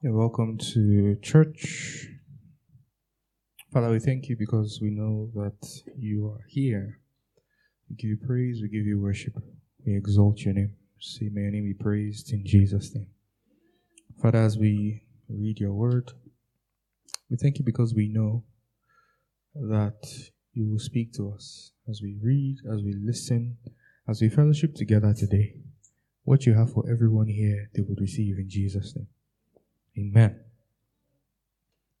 You're welcome to church. Father, we thank you because we know that you are here. We give you praise, we give you worship, we exalt your name. Say, may your name be praised in Jesus' name. Father, as we read your word, we thank you because we know that you will speak to us as we read, as we listen, as we fellowship together today. What you have for everyone here, they would receive in Jesus' name. Amen.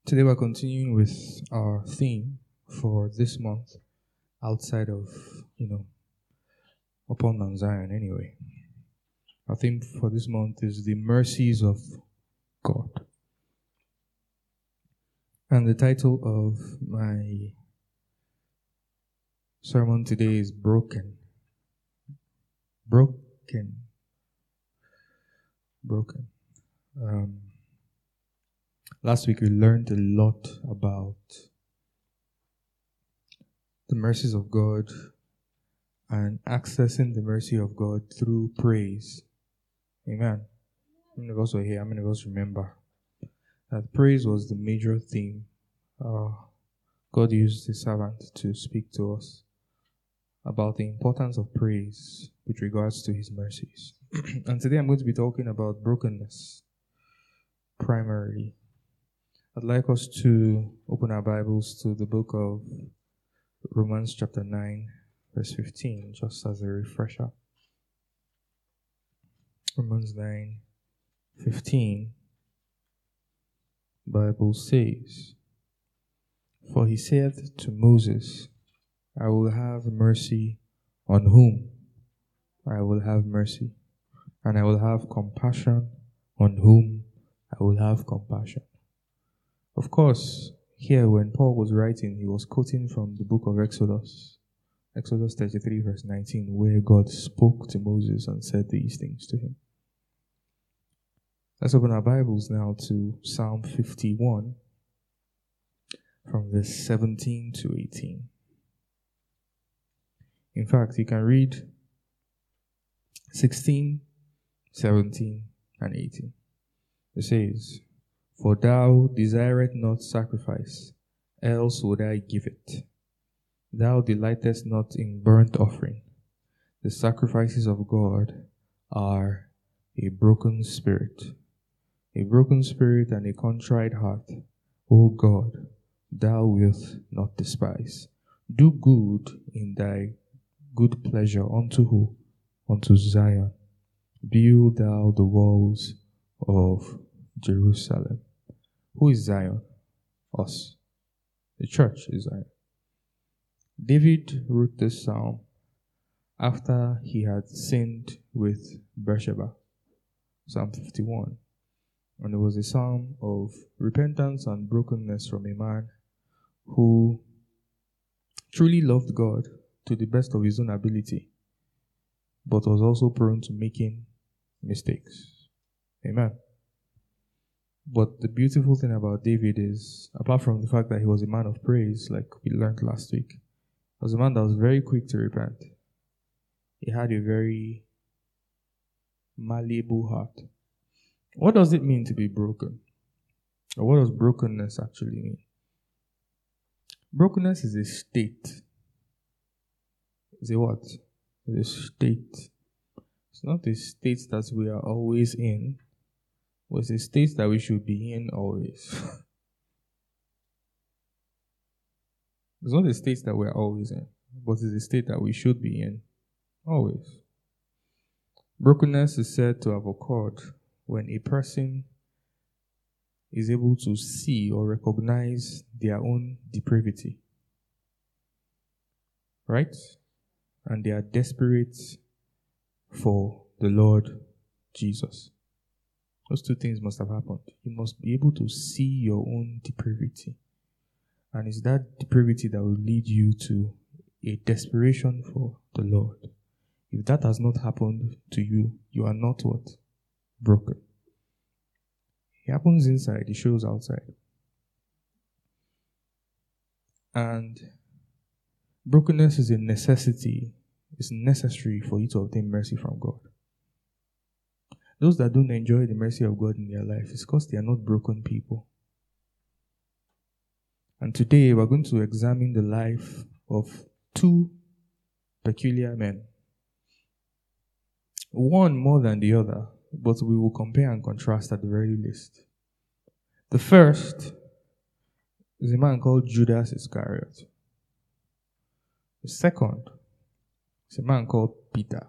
Today we're continuing with our theme for this month, outside of, upon Mount Zion anyway. Our theme for this month is the mercies of God. And the title of my sermon today is Broken. Broken. Last week we learned a lot about the mercies of God and accessing the mercy of God through praise. Amen. How many of us were here? How many of us remember that praise was the major theme? God used His servant to speak to us about the importance of praise with regards to His mercies. And today I'm going to be talking about brokenness primarily. I'd like us to open our Bibles to the book of Romans chapter 9, verse 15, just as a refresher. Romans 9, 15, Bible says, "For he saith to Moses, I will have mercy on whom I will have mercy, and I will have compassion on whom I will have compassion." Of course, here when Paul was writing, he was quoting from the book of Exodus, Exodus 33 verse 19, where God spoke to Moses and said these things to him. Let's open our Bibles now to Psalm 51 from verse 17 to 18. In fact, you can read 16, 17, and 18. It says, "For thou desirest not sacrifice, else would I give it. Thou delightest not in burnt offering. The sacrifices of God are a broken spirit and a contrite heart. O God, thou wilt not despise. Do good in thy good pleasure unto who? Unto Zion. Build thou the walls of Jerusalem." Who is Zion? Us. The church is Zion. David wrote this psalm after he had sinned with Bathsheba, Psalm 51. And it was a psalm of repentance and brokenness from a man who truly loved God to the best of his own ability, but was also prone to making mistakes. Amen. But the beautiful thing about David is, apart from the fact that he was a man of praise, like we learned last week, he was a man that was very quick to repent. He had a very malleable heart. What does it mean to be broken? Or what does brokenness actually mean? Brokenness is a state. It's a what? It's a state. It's not a state that we are always in. Was a state that we should be in always. It's not a state that we're always in, but it's a state that we should be in always. Brokenness is said to have occurred when a person is able to see or recognize their own depravity. Right? And they are desperate for the Lord Jesus. Those two things must have happened. You must be able to see your own depravity. And it's that depravity that will lead you to a desperation for the Lord. If that has not happened to you, you are not what? Broken. It happens inside, it shows outside. And brokenness is a necessity. It's necessary for you to obtain mercy from God. Those that don't enjoy the mercy of God in their life, it's because they are not broken people. And today we're going to examine the life of two peculiar men. One more than the other, but we will compare and contrast at the very least. The first is a man called Judas Iscariot. The second is a man called Peter.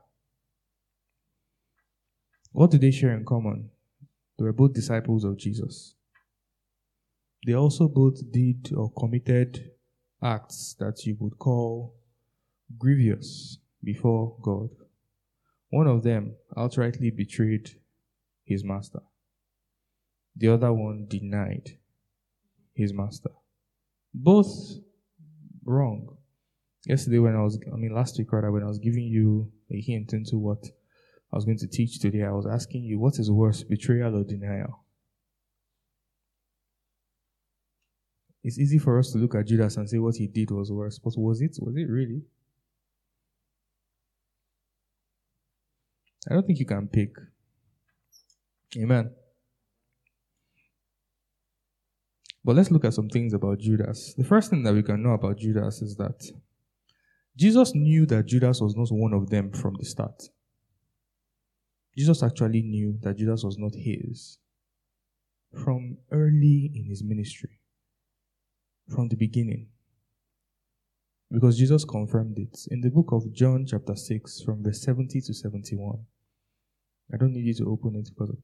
What do they share in common? They were both disciples of Jesus. They also both did or committed acts that you would call grievous before God. One of them outrightly betrayed his master. The other one denied his master. Both wrong. Last week when I was giving you a hint into what I was going to teach today, I was asking you, what is worse, betrayal or denial? It's easy for us to look at Judas and say what he did was worse, but was it? Was it really? I don't think you can pick. Amen. But let's look at some things about Judas. The first thing that we can know about Judas is that Jesus knew that Judas was not one of them from the start. Jesus actually knew that Judas was not his from early in his ministry, from the beginning, because Jesus confirmed it in the book of John chapter 6 from verse 70 to 71. I don't need you to open it because of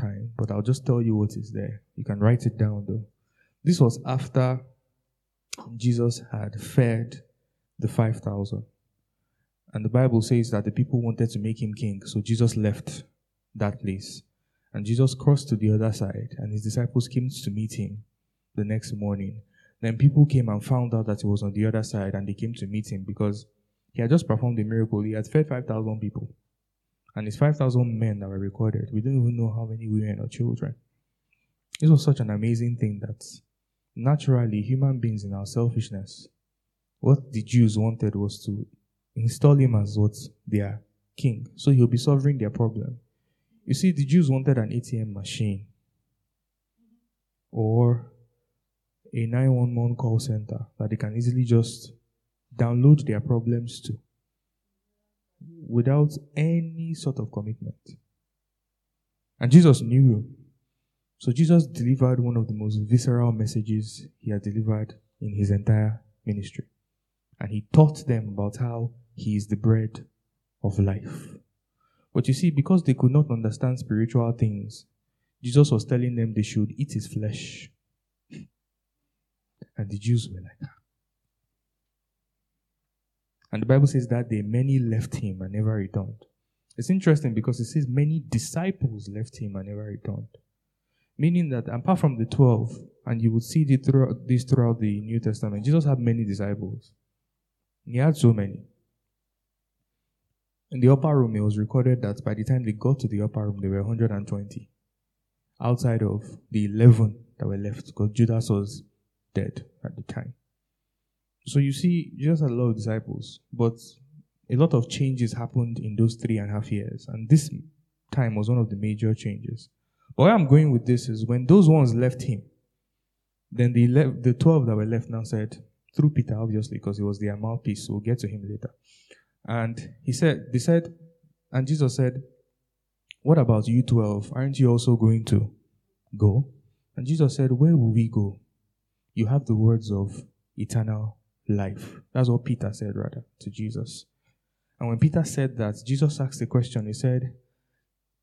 time, but I'll just tell you what is there. You can write it down though. This was after Jesus had fed the 5,000. And the Bible says that the people wanted to make him king, so Jesus left that place. And Jesus crossed to the other side, and his disciples came to meet him the next morning. Then people came and found out that he was on the other side, and they came to meet him because he had just performed a miracle. He had fed 5,000 people, and it's 5,000 men that were recorded. We don't even know how many women or children. This was such an amazing thing that naturally human beings in our selfishness, what the Jews wanted was to install him as what? Their king. So he'll be solving their problem. You see, the Jews wanted an ATM machine or a 911 call center that they can easily just download their problems to without any sort of commitment. And Jesus knew him. So Jesus delivered one of the most visceral messages he had delivered in his entire ministry. And he taught them about how he is the bread of life. But you see, because they could not understand spiritual things, Jesus was telling them they should eat his flesh. And the Jews were like, ah. And the Bible says that day many left him and never returned. It's interesting because it says many disciples left him and never returned. Meaning that apart from the 12, and you would see this throughout the New Testament, Jesus had many disciples. He had so many. In the upper room, it was recorded that by the time they got to the upper room, there were 120 outside of the 11 that were left because Judas was dead at the time. So you see, Jesus had a lot of disciples, but a lot of changes happened in those 3.5 years, and this time was one of the major changes. But where I'm going with this is when those ones left him, then the 12 that were left now said, through Peter, obviously, because he was their mouthpiece. We'll get to him later. And they said, and Jesus said, what about you 12? Aren't you also going to go? And Jesus said, where will we go? You have the words of eternal life. That's what Peter said, rather, to Jesus. And when Peter said that, Jesus asked the question. He said,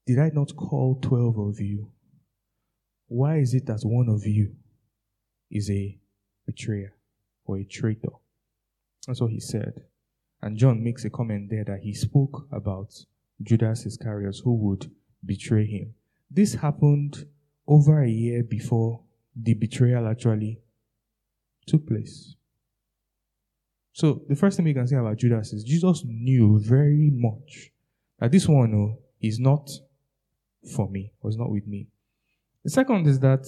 did I not call 12 of you? Why is it that one of you is a betrayer? Or a traitor. That's what he said. And John makes a comment there that he spoke about Judas Iscariot, who would betray him. This happened over a year before the betrayal actually took place. So the first thing we can say about Judas is Jesus knew very much that this one is not for me, or is not with me. The second is that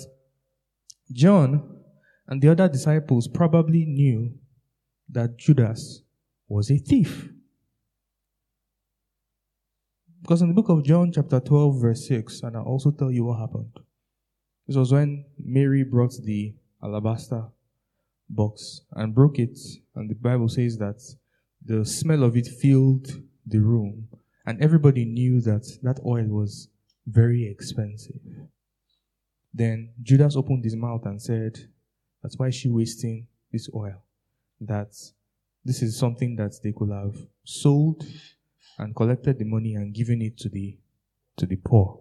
John and the other disciples probably knew that Judas was a thief. Because in the book of John chapter 12 verse 6, and I'll also tell you what happened. This was when Mary brought the alabaster box and broke it, and the Bible says that the smell of it filled the room, and everybody knew that oil was very expensive. Then Judas opened his mouth and said, "That's why she's wasting this oil. That this is something that they could have sold and collected the money and given it to the poor."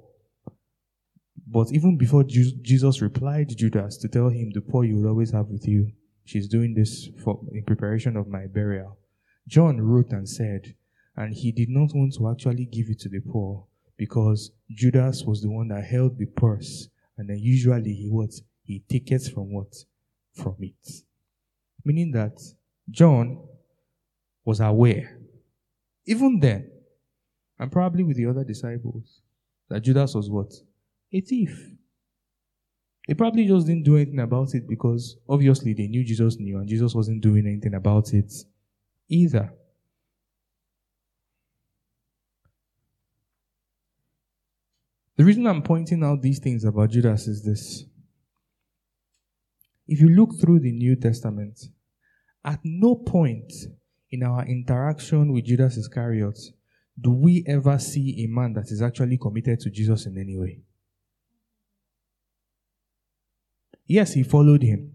But even before Jesus replied Judas to tell him, "The poor you will always have with you. She's doing this in preparation of my burial," John wrote and said, "And he did not want to actually give it to the poor, because Judas was the one that held the purse, and then usually he taketh from it." Meaning that John was aware, even then, and probably with the other disciples, that Judas was what? A thief. They probably just didn't do anything about it because obviously they knew Jesus knew, and Jesus wasn't doing anything about it either. The reason I'm pointing out these things about Judas is this. If you look through the New Testament, at no point in our interaction with Judas Iscariot do we ever see a man that is actually committed to Jesus in any way. Yes, he followed him,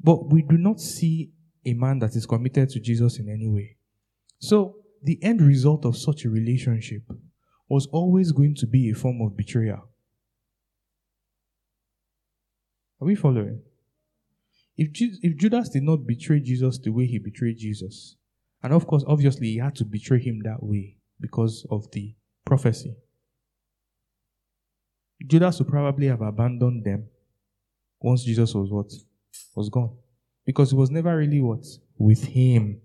but we do not see a man that is committed to Jesus in any way. So the end result of such a relationship was always going to be a form of betrayal. Are we following? If Judas did not betray Jesus the way he betrayed Jesus, and of course, obviously, he had to betray him that way because of the prophecy, Judas would probably have abandoned them once Jesus was what? Was gone. Because he was never really what? With him.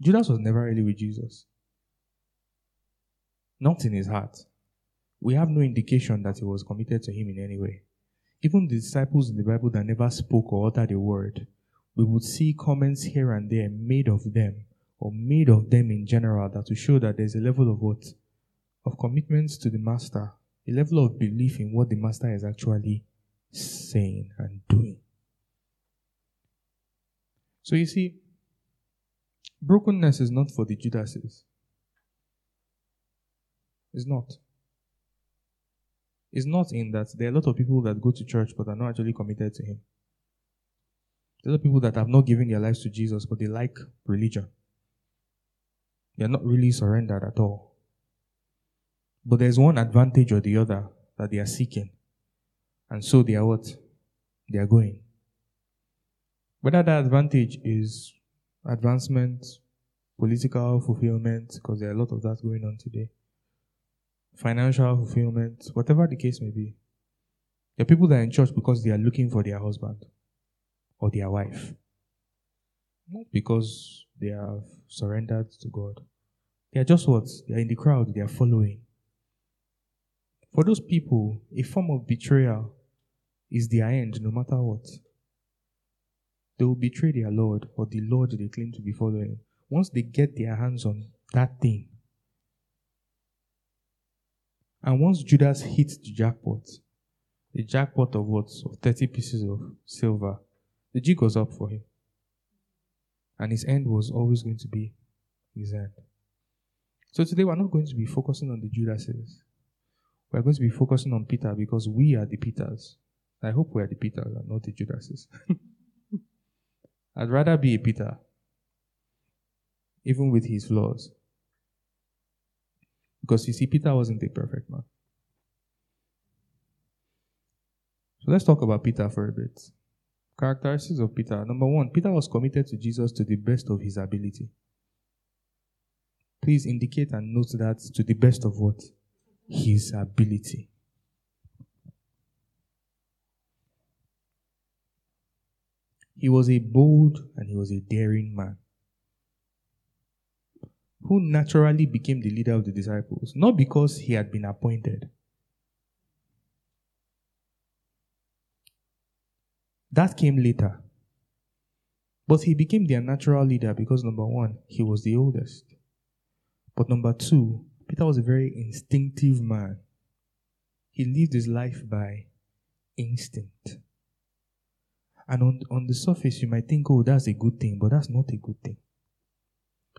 Judas was never really with Jesus. Not in his heart. We have no indication that he was committed to him in any way. Even the disciples in the Bible that never spoke or uttered a word, we would see comments here and there made of them, or made of them in general, that would show that there's a level of what? Of commitment to the master, a level of belief in what the master is actually saying and doing. So you see, brokenness is not for the Judases. It's not. It's not, in that there are a lot of people that go to church but are not actually committed to him. There are people that have not given their lives to Jesus, but they like religion. They are not really surrendered at all. But there's one advantage or the other that they are seeking. And so they are what? They are going. Whether that advantage is advancement, political fulfillment, because there are a lot of that going on today, financial fulfillment, whatever the case may be. There are people that are in church because they are looking for their husband or their wife, not because they have surrendered to God. They are just what? They are in the crowd, they are following. For those people, a form of betrayal is their end, no matter what. They will betray their Lord, or the Lord they claim to be following. Once they get their hands on that thing, and once Judas hits the jackpot of what? Of 30 pieces of silver, the jig was up for him. And his end was always going to be his end. So today we're not going to be focusing on the Judases. We're going to be focusing on Peter, because we are the Peters. I hope we are the Peters and not the Judases. I'd rather be a Peter, even with his flaws. Because you see, Peter wasn't a perfect man. So let's talk about Peter for a bit. Characteristics of Peter. Number one, Peter was committed to Jesus to the best of his ability. Please indicate and note that, to the best of what? His ability. He was a bold and he was a daring man who naturally became the leader of the disciples, not because he had been appointed. That came later. But he became their natural leader because, number one, he was the oldest. But number two, Peter was a very instinctive man. He lived his life by instinct. And on the surface, you might think, oh, that's a good thing, but that's not a good thing.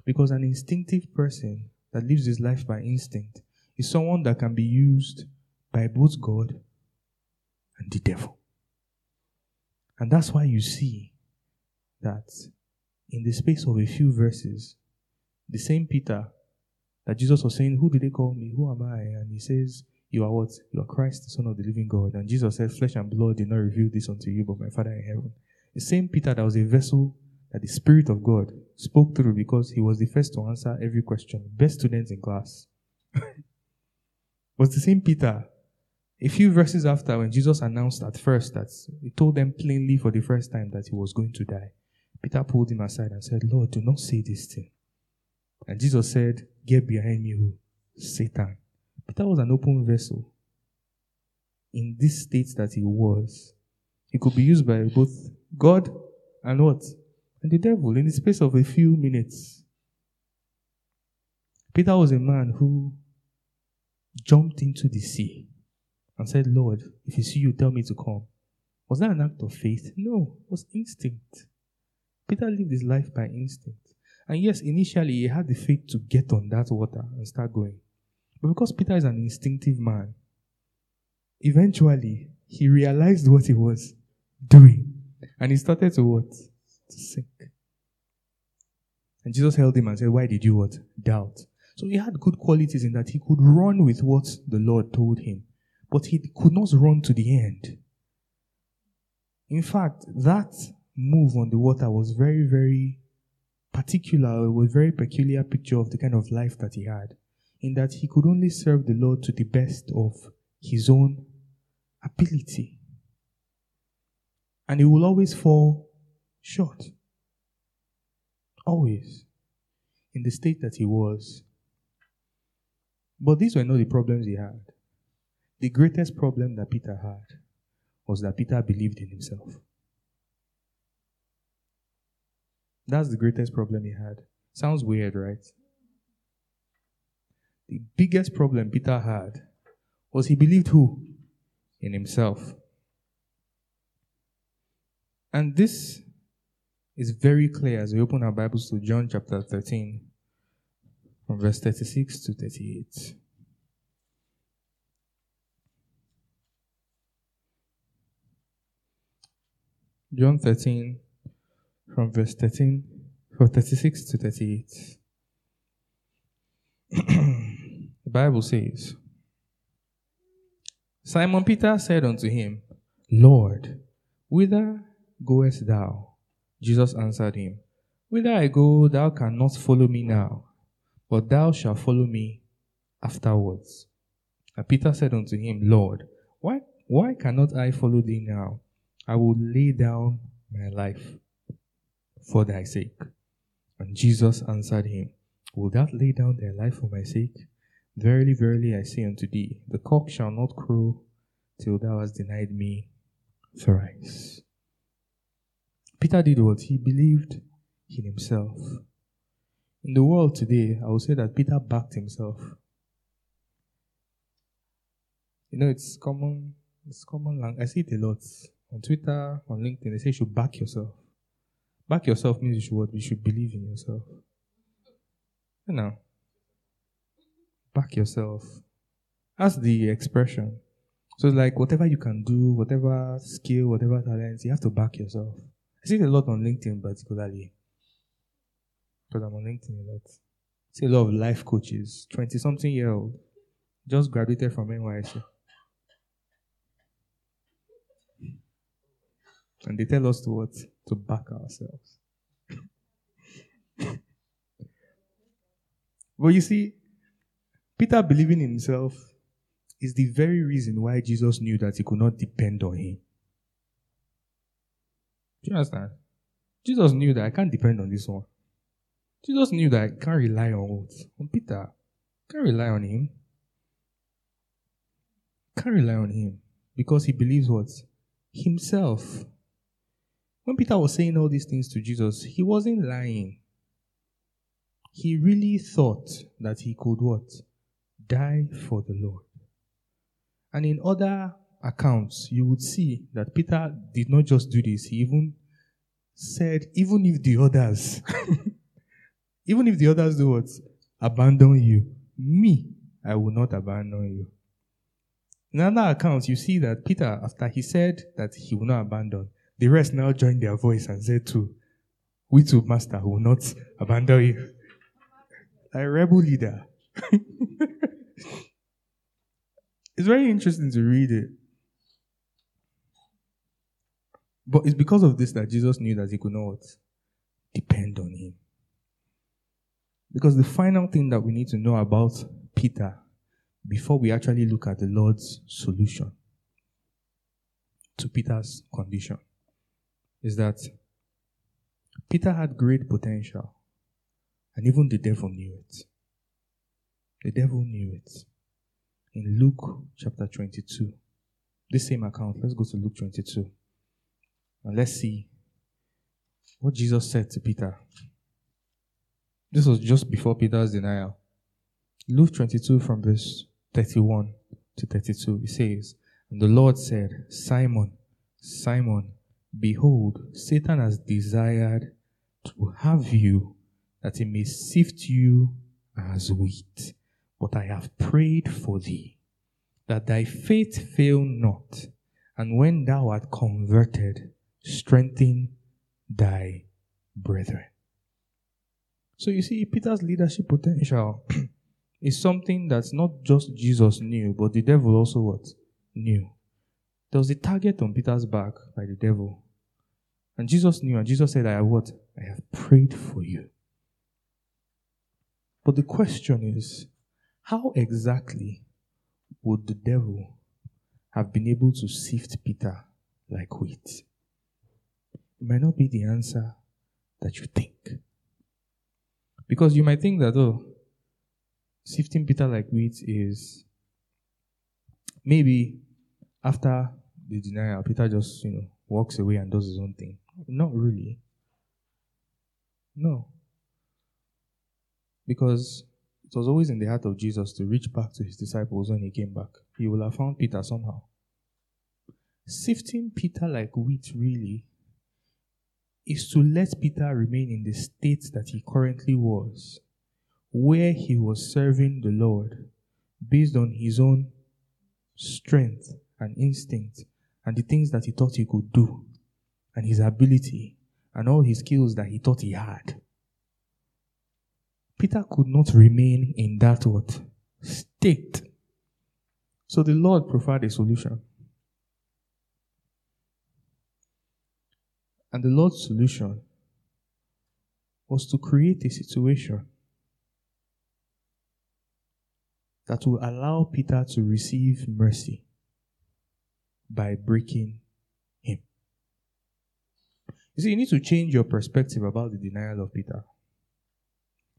Because an instinctive person that lives his life by instinct is someone that can be used by both God and the devil. And that's why you see that in the space of a few verses, the same Peter that Jesus was saying, who do they call me? Who am I? And he says, you are what? You are Christ, the Son of the living God. And Jesus said, flesh and blood did not reveal this unto you, but my Father in heaven. The same Peter that was a vessel that the Spirit of God spoke through because he was the first to answer every question. Best students in class. Was the same Peter. A few verses after, when Jesus announced at first that he told them plainly for the first time that he was going to die, Peter pulled him aside and said, Lord, do not say this thing. And Jesus said, get behind me, who? Satan. Peter was an open vessel. In this state that he was, he could be used by both God and what? And the devil in the space of a few minutes. Peter was a man who jumped into the sea and said, Lord, if you see you, tell me to come. Was that an act of faith? No, it was instinct. Peter lived his life by instinct. And yes, initially he had the faith to get on that water and start going. But because Peter is an instinctive man, eventually he realized what he was doing. And he started to what? To sink. And Jesus held him and said, why did you what? Doubt. So he had good qualities in that he could run with what the Lord told him. But he could not run to the end. In fact, that move on the water was very, very particular. It was a very peculiar picture of the kind of life that he had. In that he could only serve the Lord to the best of his own ability. And he will always fall short. Always. In the state that he was. But these were not the problems he had. The greatest problem that Peter had was that Peter believed in himself. That's the greatest problem he had. Sounds weird, right? The biggest problem Peter had was he believed who? In himself. And this is very clear as we open our Bibles to John chapter 13, from verse 36 to 38. John 13, from verse 13, from 36 to 38. The Bible says, Simon Peter said unto him, Lord, whither goest thou? Jesus answered him, Whither I go, thou cannot follow me now, but thou shalt follow me afterwards. And Peter said unto him, Lord, why cannot I follow thee now? I will lay down my life for thy sake. And Jesus answered him, Wilt thou lay down thy life for my sake? Verily, verily, I say unto thee, the cock shall not crow till thou hast denied me thrice. Peter did what? He believed in himself. In the world today, I would say that Peter backed himself. You know, it's common language. I see it a lot. On Twitter, on LinkedIn, they say you should back yourself. Back yourself means you should believe in yourself. You know, back yourself. That's the expression. So it's like whatever you can do, whatever skill, whatever talents, you have to back yourself. I see it a lot on LinkedIn particularly. Because I'm on LinkedIn a lot. I see a lot of life coaches, 20-something-year-old, just graduated from NYSC. And they tell us to what? To back ourselves. But you see, Peter believing in himself is the very reason why Jesus knew that he could not depend on him. Do you understand? Jesus knew that I can't depend on this one. Jesus knew that I can't rely on what? On Peter. Can't rely on him. Can't rely on him. Because he believes what? Himself. When Peter was saying all these things to Jesus, he wasn't lying. He really thought that he could what? Die for the Lord. And in other accounts, you would see that Peter did not just do this. He even said, even if the others, even if the others do what? Abandon you. Me, I will not abandon you. In other accounts, you see that Peter, after he said that he will not abandon, the rest now joined their voice and said too, we too, Master, will not abandon you. A rebel leader. It's very interesting to read it. But it's because of this that Jesus knew that he could not depend on him. Because the final thing that we need to know about Peter before we actually look at the Lord's solution to Peter's condition is that Peter had great potential, and even the devil knew it. The devil knew it. In Luke chapter 22, this same account, let's go to Luke 22. And let's see what Jesus said to Peter. This was just before Peter's denial. Luke 22 from verse 31 to 32, it says, And the Lord said, Simon, Simon, behold, Satan has desired to have you, that he may sift you as wheat. But I have prayed for thee, that thy faith fail not, and when thou art converted, strengthen thy brethren. So you see, Peter's leadership potential is something that's not just Jesus knew, but the devil also what? Knew. There was a target on Peter's back by the devil. And Jesus knew, and Jesus said, I have what? I have prayed for you. But the question is, how exactly would the devil have been able to sift Peter like wheat? It might not be the answer that you think. Because you might think that, oh, sifting Peter like wheat is maybe after the denial, Peter just, walks away and does his own thing. Not really. No. Because it was always in the heart of Jesus to reach back to his disciples when he came back. He will have found Peter somehow. Sifting Peter like wheat really is to let Peter remain in the state that he currently was, where he was serving the Lord based on his own strength and instinct and the things that he thought he could do and his ability and all his skills that he thought he had. Peter could not remain in that what? State. So the Lord provided a solution. And the Lord's solution was to create a situation that will allow Peter to receive mercy by breaking him. You see, you need to change your perspective about the denial of Peter.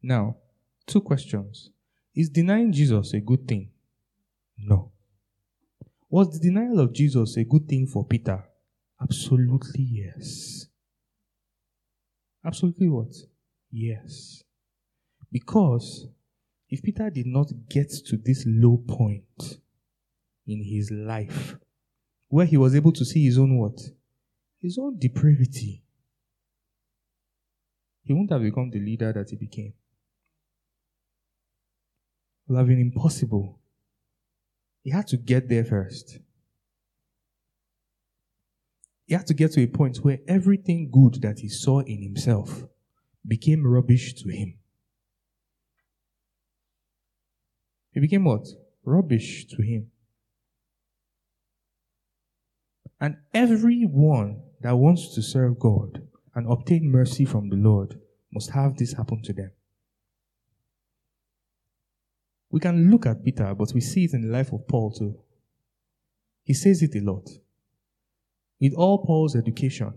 Now, two questions. Is denying Jesus a good thing? No. Was the denial of Jesus a good thing for Peter? Absolutely yes. Absolutely what? Yes. Because if Peter did not get to this low point in his life, where he was able to see his own what? His own depravity, he wouldn't have become the leader that he became. It would have been impossible. He had to get there first. He had to get to a point where everything good that he saw in himself became rubbish to him. It became what? Rubbish to him. And everyone that wants to serve God and obtain mercy from the Lord must have this happen to them. We can look at Peter, but we see it in the life of Paul too. He says it a lot. With all Paul's education,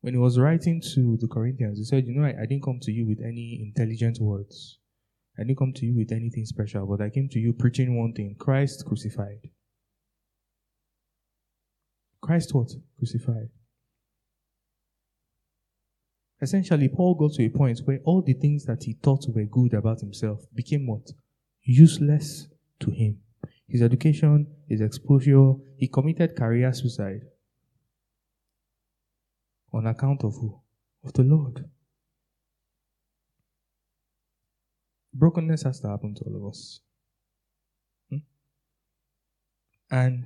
when he was writing to the Corinthians, he said, I didn't come to you with any intelligent words. I didn't come to you with anything special, but I came to you preaching one thing, Christ crucified. Christ what? Crucified. Essentially, Paul got to a point where all the things that he thought were good about himself became what? Useless to him. His education, his exposure, he committed career suicide. On account of who? Of the Lord. Brokenness has to happen to all of us. And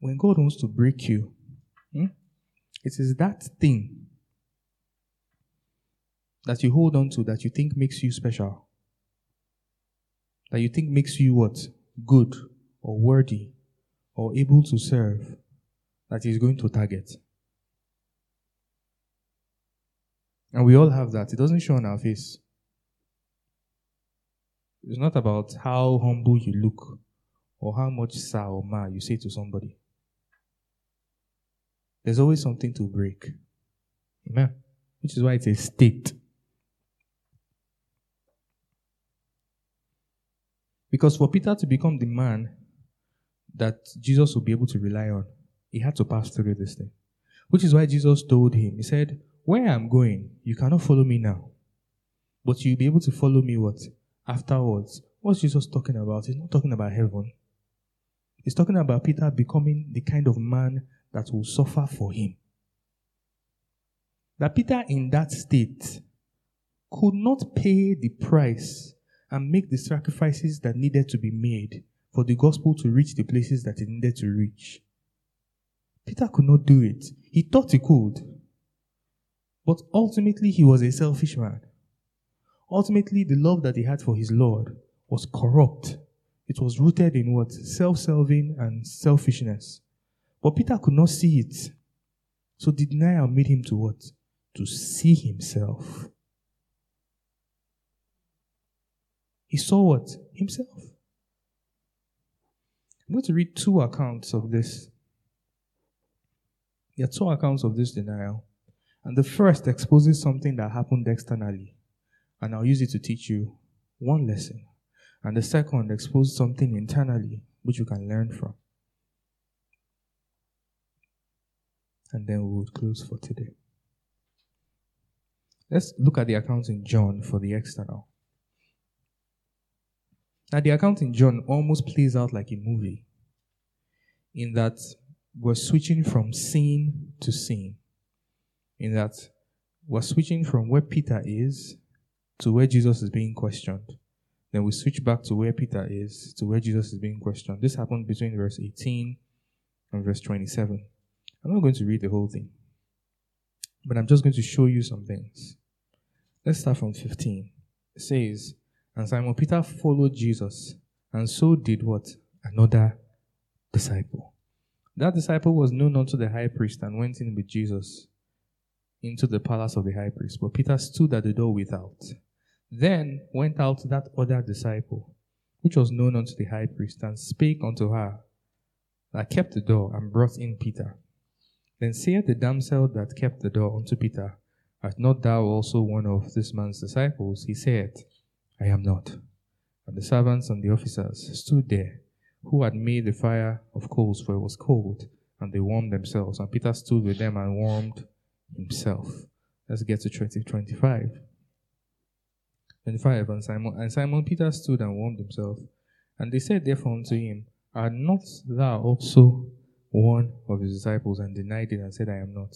when God wants to break you, it is that thing that you hold on to that you think makes you special. That you think makes you what? Good or worthy or able to serve, that is going to target. And we all have that. It doesn't show on our face. It's not about how humble you look or how much sa or ma you say to somebody. There's always something to break. Amen. Which is why it's a state. Because for Peter to become the man that Jesus would be able to rely on, he had to pass through this thing. Which is why Jesus told him, he said, where I'm going, you cannot follow me now. But you'll be able to follow me what? Afterwards. What's Jesus talking about? He's not talking about heaven. He's talking about Peter becoming the kind of man that will suffer for him. That Peter in that state could not pay the price and make the sacrifices that needed to be made for the gospel to reach the places that it needed to reach. Peter could not do it. He thought he could. But ultimately, he was a selfish man. Ultimately, the love that he had for his Lord was corrupt. It was rooted in what? Self-serving and selfishness. But Peter could not see it. So the denial made him to what? To see himself. He saw what? Himself. I'm going to read two accounts of this. There are two accounts of this denial. And the first exposes something that happened externally. And I'll use it to teach you one lesson. And the second exposes something internally, which you can learn from. And then we would close for today. Let's look at the accounts in John for the external. Now, the account in John almost plays out like a movie, in that we're switching from scene to scene, in that we're switching from where Peter is to where Jesus is being questioned. Then we switch back to where Peter is to where Jesus is being questioned. This happened between verse 18 and verse 27. I'm not going to read the whole thing, but I'm just going to show you some things. Let's start from 15. It says, and Simon Peter followed Jesus, and so did what? Another disciple. That disciple was known unto the high priest and went in with Jesus into the palace of the high priest. But Peter stood at the door without. Then went out that other disciple, which was known unto the high priest, and spake unto her that kept the door, and brought in Peter. Then saith the damsel that kept the door unto Peter, art not thou also one of this man's disciples? He said, I am not. And the servants and the officers stood there, who had made the fire of coals, for it was cold, and they warmed themselves. And Peter stood with them and warmed himself. Let's get to 25. 25, and Simon Peter stood and warmed himself. And they said therefore unto him, art not thou also one of his disciples? And denied it, and said, I am not.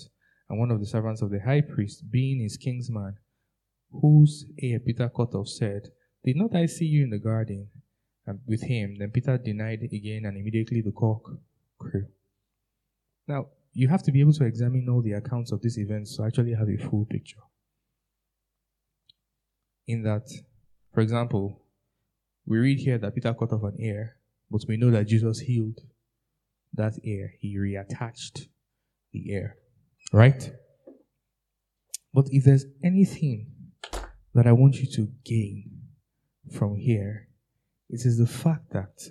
And one of the servants of the high priest, being his king's man, whose ear Peter cut off, said, did not I see you in the garden and with him? Then Peter denied again, and immediately the cock crew. Now, you have to be able to examine all the accounts of these events to actually have a full picture. In that, for example, we read here that Peter cut off an ear, but we know that Jesus healed that ear. He reattached the ear, right? But if there's anything that I want you to gain from here, it is the fact that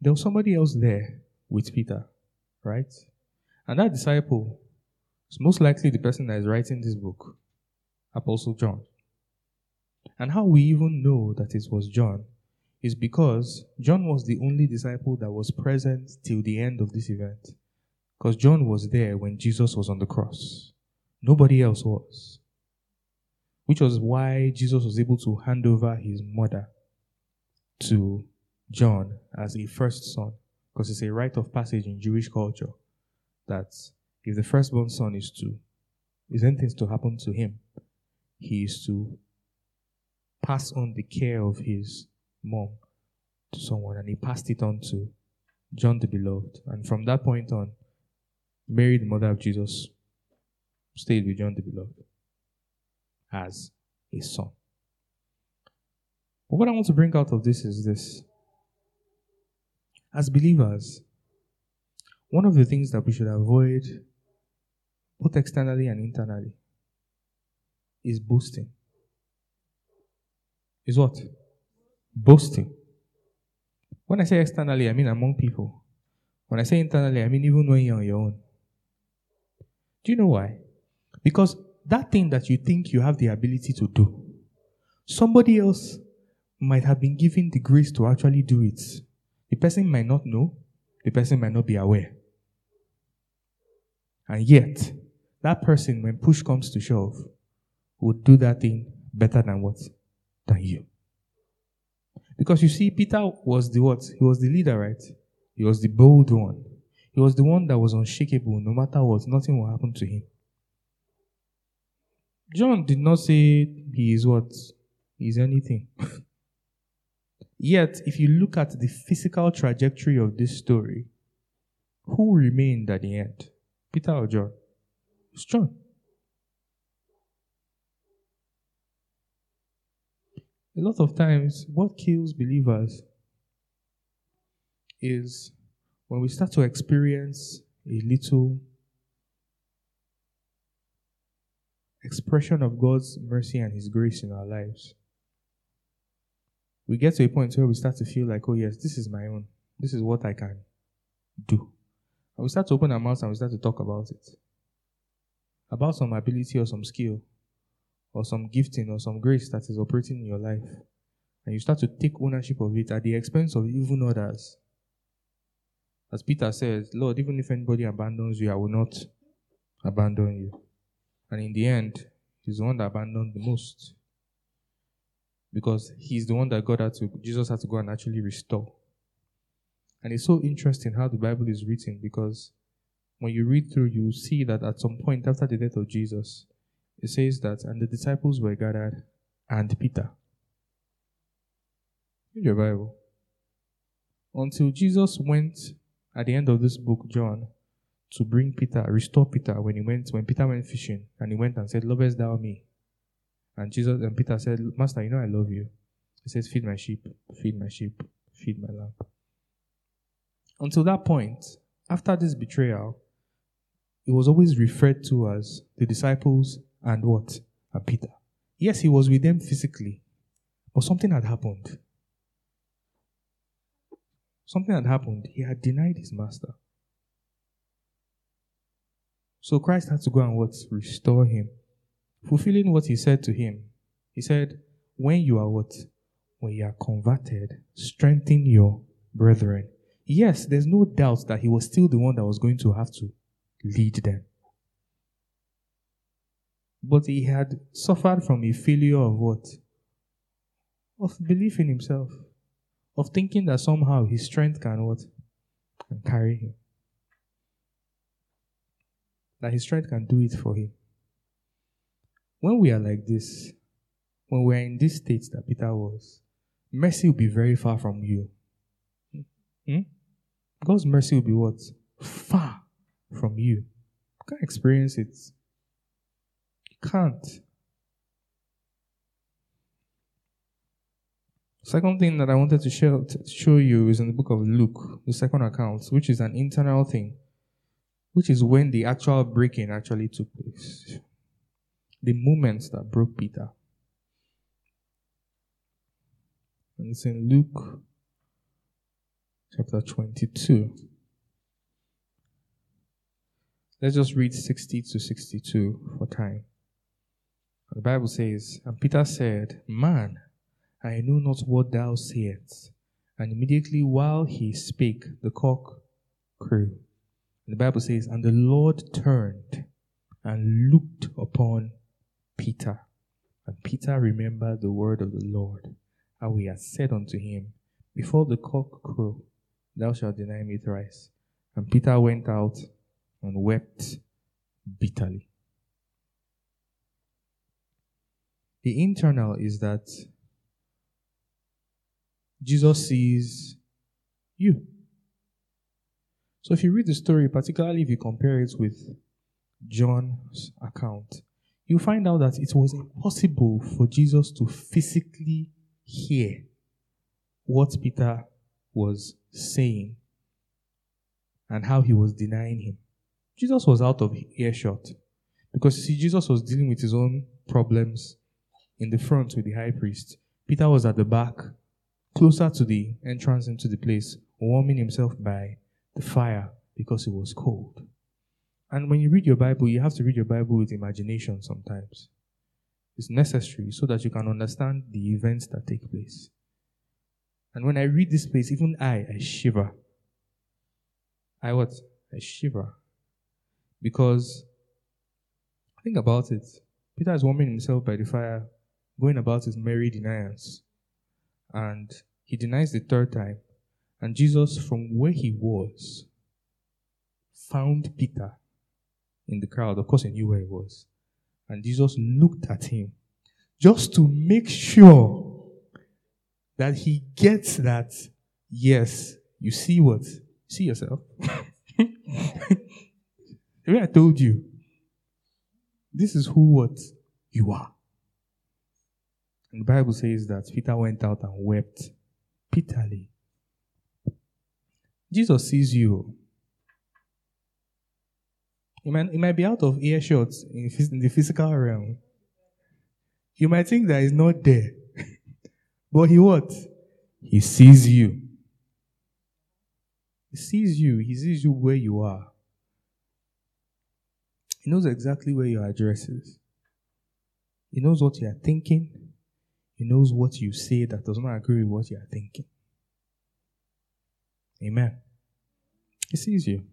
there was somebody else there with Peter, right? And that disciple is most likely the person that is writing this book, Apostle John. And how we even know that it was John is because John was the only disciple that was present till the end of this event. Because John was there when Jesus was on the cross. Nobody else was. Which was why Jesus was able to hand over his mother to John as a first son, because it's a rite of passage in Jewish culture that if the firstborn son is anything to happen to him, he is to pass on the care of his mom to someone, and he passed it on to John the Beloved. And from that point on, Mary, the mother of Jesus, stayed with John the Beloved as a son. But what I want to bring out of this is this. As believers, one of the things that we should avoid, both externally and internally, is boasting. Is what? Boasting. When I say externally, I mean among people. When I say internally, I mean even when you're on your own. Do you know why? Because that thing that you think you have the ability to do, somebody else might have been given the grace to actually do it. The person might not know. The person might not be aware. And yet, that person, when push comes to shove, would do that thing better than what? Than you. Because you see, Peter was the what? He was the leader, right? He was the bold one. He was the one that was unshakable. No matter what, nothing will happen to him. John did not say he is what? He is anything. Yet, if you look at the physical trajectory of this story, who remained at the end? Peter or John? It's John. A lot of times, what kills believers is when we start to experience a little expression of God's mercy and His grace in our lives. We get to a point where we start to feel like, oh yes, this is my own. This is what I can do. And we start to open our mouths and we start to talk about it. About some ability or some skill or some gifting or some grace that is operating in your life. And you start to take ownership of it at the expense of even others. As Peter says, Lord, even if anybody abandons you, I will not abandon you. And in the end, he's the one that abandoned the most. Because he's the one that Jesus had to go and actually restore. And it's so interesting how the Bible is written, because when you read through, you see that at some point after the death of Jesus, it says that, and the disciples were gathered, and Peter. Read your Bible. Until Jesus went, at the end of this book, John, to bring Peter, restore Peter, when Peter went fishing, and he went and said, "Lovest thou me?" And Jesus and Peter said, "Master, you know I love you." He says, "Feed my sheep, feed my sheep, feed my lamb." Until that point, after this betrayal, it was always referred to as the disciples and what? And Peter. Yes, he was with them physically, but something had happened. Something had happened. He had denied his master. So Christ had to go and what? Restore him. Fulfilling what he said to him, he said, "When you are what? When you are converted, strengthen your brethren." Yes, there's no doubt that he was still the one that was going to have to lead them. But he had suffered from a failure of what? Of belief in himself. Of thinking that somehow his strength can what? Can carry him. That his strength can do it for him. When we are like this, when we are in this state that Peter was, mercy will be very far from you. God's mercy will be what? Far from you. You can't experience it. You can't. Second thing that I wanted to show you is in the book of Luke, the second account, which is an internal thing, which is when the actual breaking actually took place. The moments that broke Peter. And it's in Luke chapter 22. Let's just read 60 to 62 for time. The Bible says, "And Peter said, Man, I know not what thou sayest. And immediately while he spake, the cock crew." And the Bible says, "And the Lord turned and looked upon Peter. And Peter remembered the word of the Lord, how he had said unto him, Before the cock crow, thou shalt deny me thrice. And Peter went out and wept bitterly. The internal is that Jesus sees you. So if you read the story, particularly if you compare it with John's account, you find out that it was impossible for Jesus to physically hear what Peter was saying and how he was denying him. Jesus was out of earshot because, see, Jesus was dealing with his own problems in the front with the high priest. Peter was at the back, closer to the entrance into the place, warming himself by the fire because it was cold. And when you read your Bible, you have to read your Bible with imagination sometimes. It's necessary so that you can understand the events that take place. And when I read this place, even I shiver. I shiver. Because, think about it. Peter is warming himself by the fire, going about his merry denials. And he denies the third time. And Jesus, from where he was, found Peter in the crowd. Of course, he knew where he was. And Jesus looked at him just to make sure that he gets that, yes, you see what? See yourself. The way I told you, this is who what you are. And the Bible says that Peter went out and wept bitterly. Jesus sees you. It might be out of earshot in the physical realm. You might think that he's not there. But he what? He sees you. He sees you. He sees you where you are. He knows exactly where your address is. He knows what you are thinking. He knows what you say that does not agree with what you are thinking. Amen. He sees you.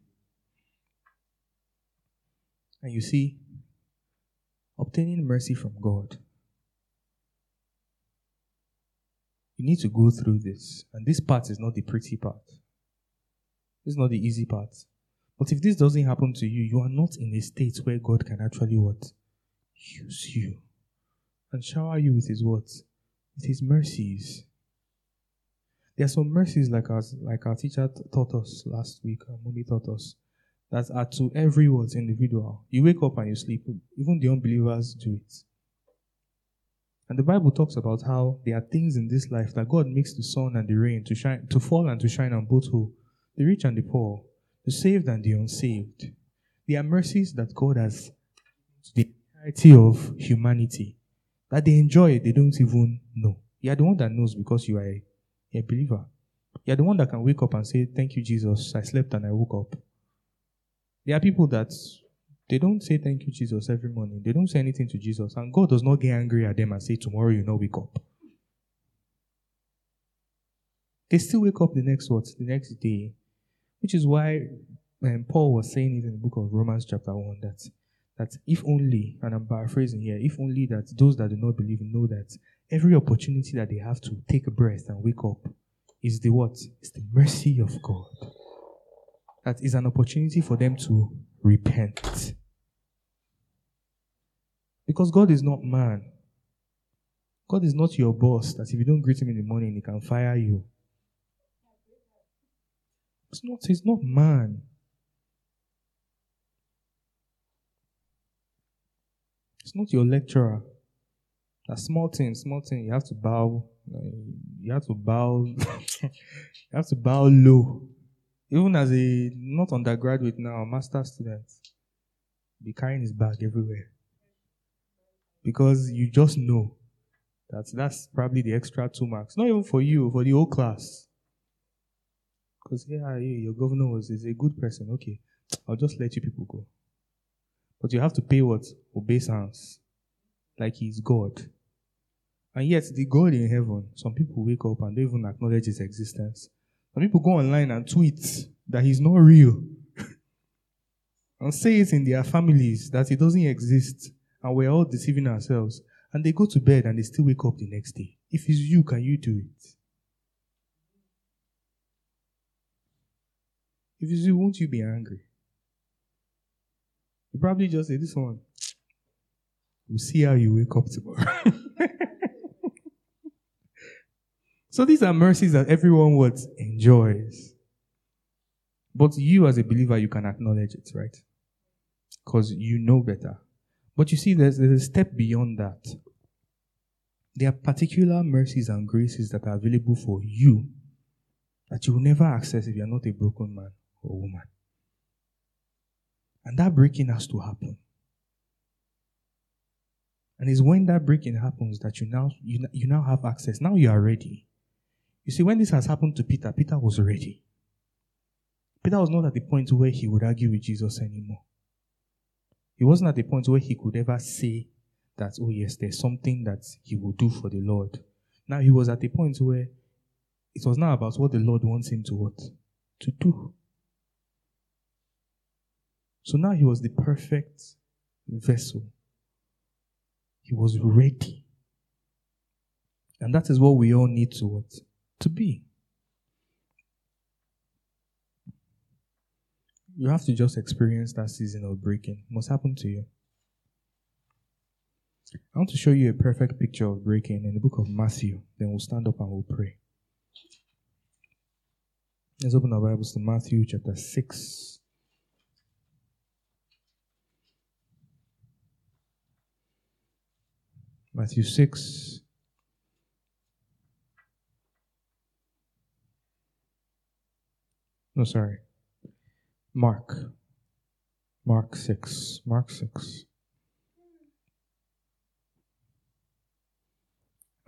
And you see, obtaining mercy from God, you need to go through this. And this part is not the pretty part. It's not the easy part. But if this doesn't happen to you, you are not in a state where God can actually what? Use you. And shower you with his what? With his mercies. There are some mercies like our teacher taught us last week, our mommy taught us, that are to everyone's individual. You wake up and you sleep. Even the unbelievers do it. And the Bible talks about how there are things in this life that God makes the sun and the rain to shine, to fall and to shine on both who? The rich and the poor, the saved and the unsaved. There are mercies that God has to the entirety of humanity that they enjoy, they don't even know. You are the one that knows because you are a believer. You are the one that can wake up and say, thank you, Jesus. I slept and I woke up. There are people that they don't say thank you, Jesus, every morning. They don't say anything to Jesus. And God does not get angry at them and say, tomorrow you not wake up. They still wake up the next day. Which is why Paul was saying it in the book of Romans chapter 1 that if only, and I'm paraphrasing here, if only that those that do not believe know that every opportunity that they have to take a breath and wake up is the what? It's the mercy of God. That is an opportunity for them to repent. Because God is not man. God is not your boss that if you don't greet him in the morning, he can fire you. He's not man. It's not your lecturer. That small thing, you have to bow, you have to bow low. Even as a not undergraduate now, master student, be carrying his bag everywhere. Because you just know that that's probably the extra 2 marks. Not even for you, for the whole class. Because your governor is a good person. Okay, I'll just let you people go. But you have to pay what? Obeisance. Like he's God. And yet, the God in heaven, some people wake up and don't even acknowledge his existence. Some people go online and tweet that he's not real. and says in their families that it doesn't exist and we're all deceiving ourselves, and they go to bed and they still wake up the next day. If it's you, can you do it? If it's you, won't you be angry? You probably just say, this one, we'll see how you wake up tomorrow. So these are mercies that everyone enjoys. But you as a believer, you can acknowledge it, right? Because you know better. But you see, there's a step beyond that. There are particular mercies and graces that are available for you that you will never access if you're not a broken man or woman. And that breaking has to happen. And it's when that breaking happens that you now have access. Now you are ready. You see, when this has happened to Peter, Peter was ready. Peter was not at the point where he would argue with Jesus anymore. He wasn't at the point where he could ever say that, oh yes, there's something that he will do for the Lord. Now he was at the point where it was now about what the Lord wants him to to do. So now he was the perfect vessel. He was ready. And that is what we all need to to be. You have to just experience that season of breaking. It must happen to you. I want to show you a perfect picture of breaking in the book of Matthew. Then we'll stand up and we'll pray. Let's open our Bibles to Matthew chapter 6. Matthew 6. No, sorry. Mark 6.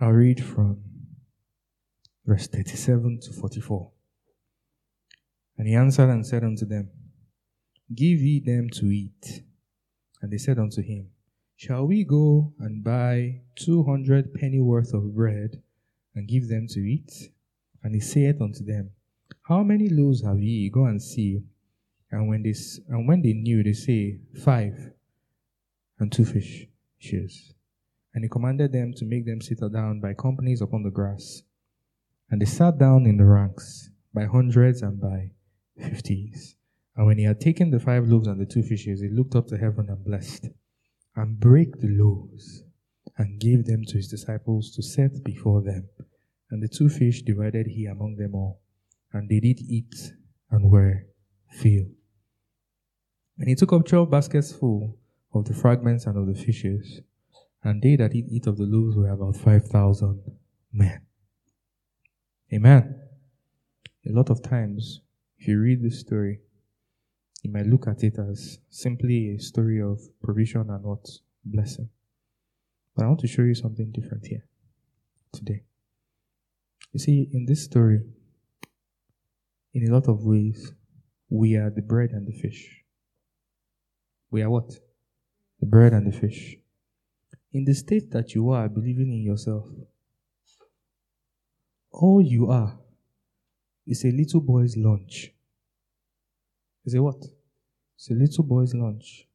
I'll read from verse 37 to 44. And he answered and said unto them, Give ye them to eat. And they said unto him, Shall we go and buy 200 penny worth of bread, and give them to eat? And he saith unto them, How many loaves have ye? Go and see. And when they knew, they say, 5 and 2 fishes. And he commanded them to make them sit down by companies upon the grass. And they sat down in the ranks, by hundreds and by 50s. And when he had taken the 5 loaves and the 2 fishes, he looked up to heaven and blessed, and brake the loaves, and gave them to his disciples to set before them. And the 2 fish divided he among them all. And they did eat, and were filled. And he took up 12 baskets full of the fragments and of the fishes, and they that did eat of the loaves were about 5,000 men. Amen. A lot of times, if you read this story, you might look at it as simply a story of provision and not blessing. But I want to show you something different here today. You see, in this story, in a lot of ways, we are the bread and the fish. We are what? The bread and the fish. In the state that you are believing in yourself, all you are is a little boy's lunch. Is a what? It's a little boy's lunch.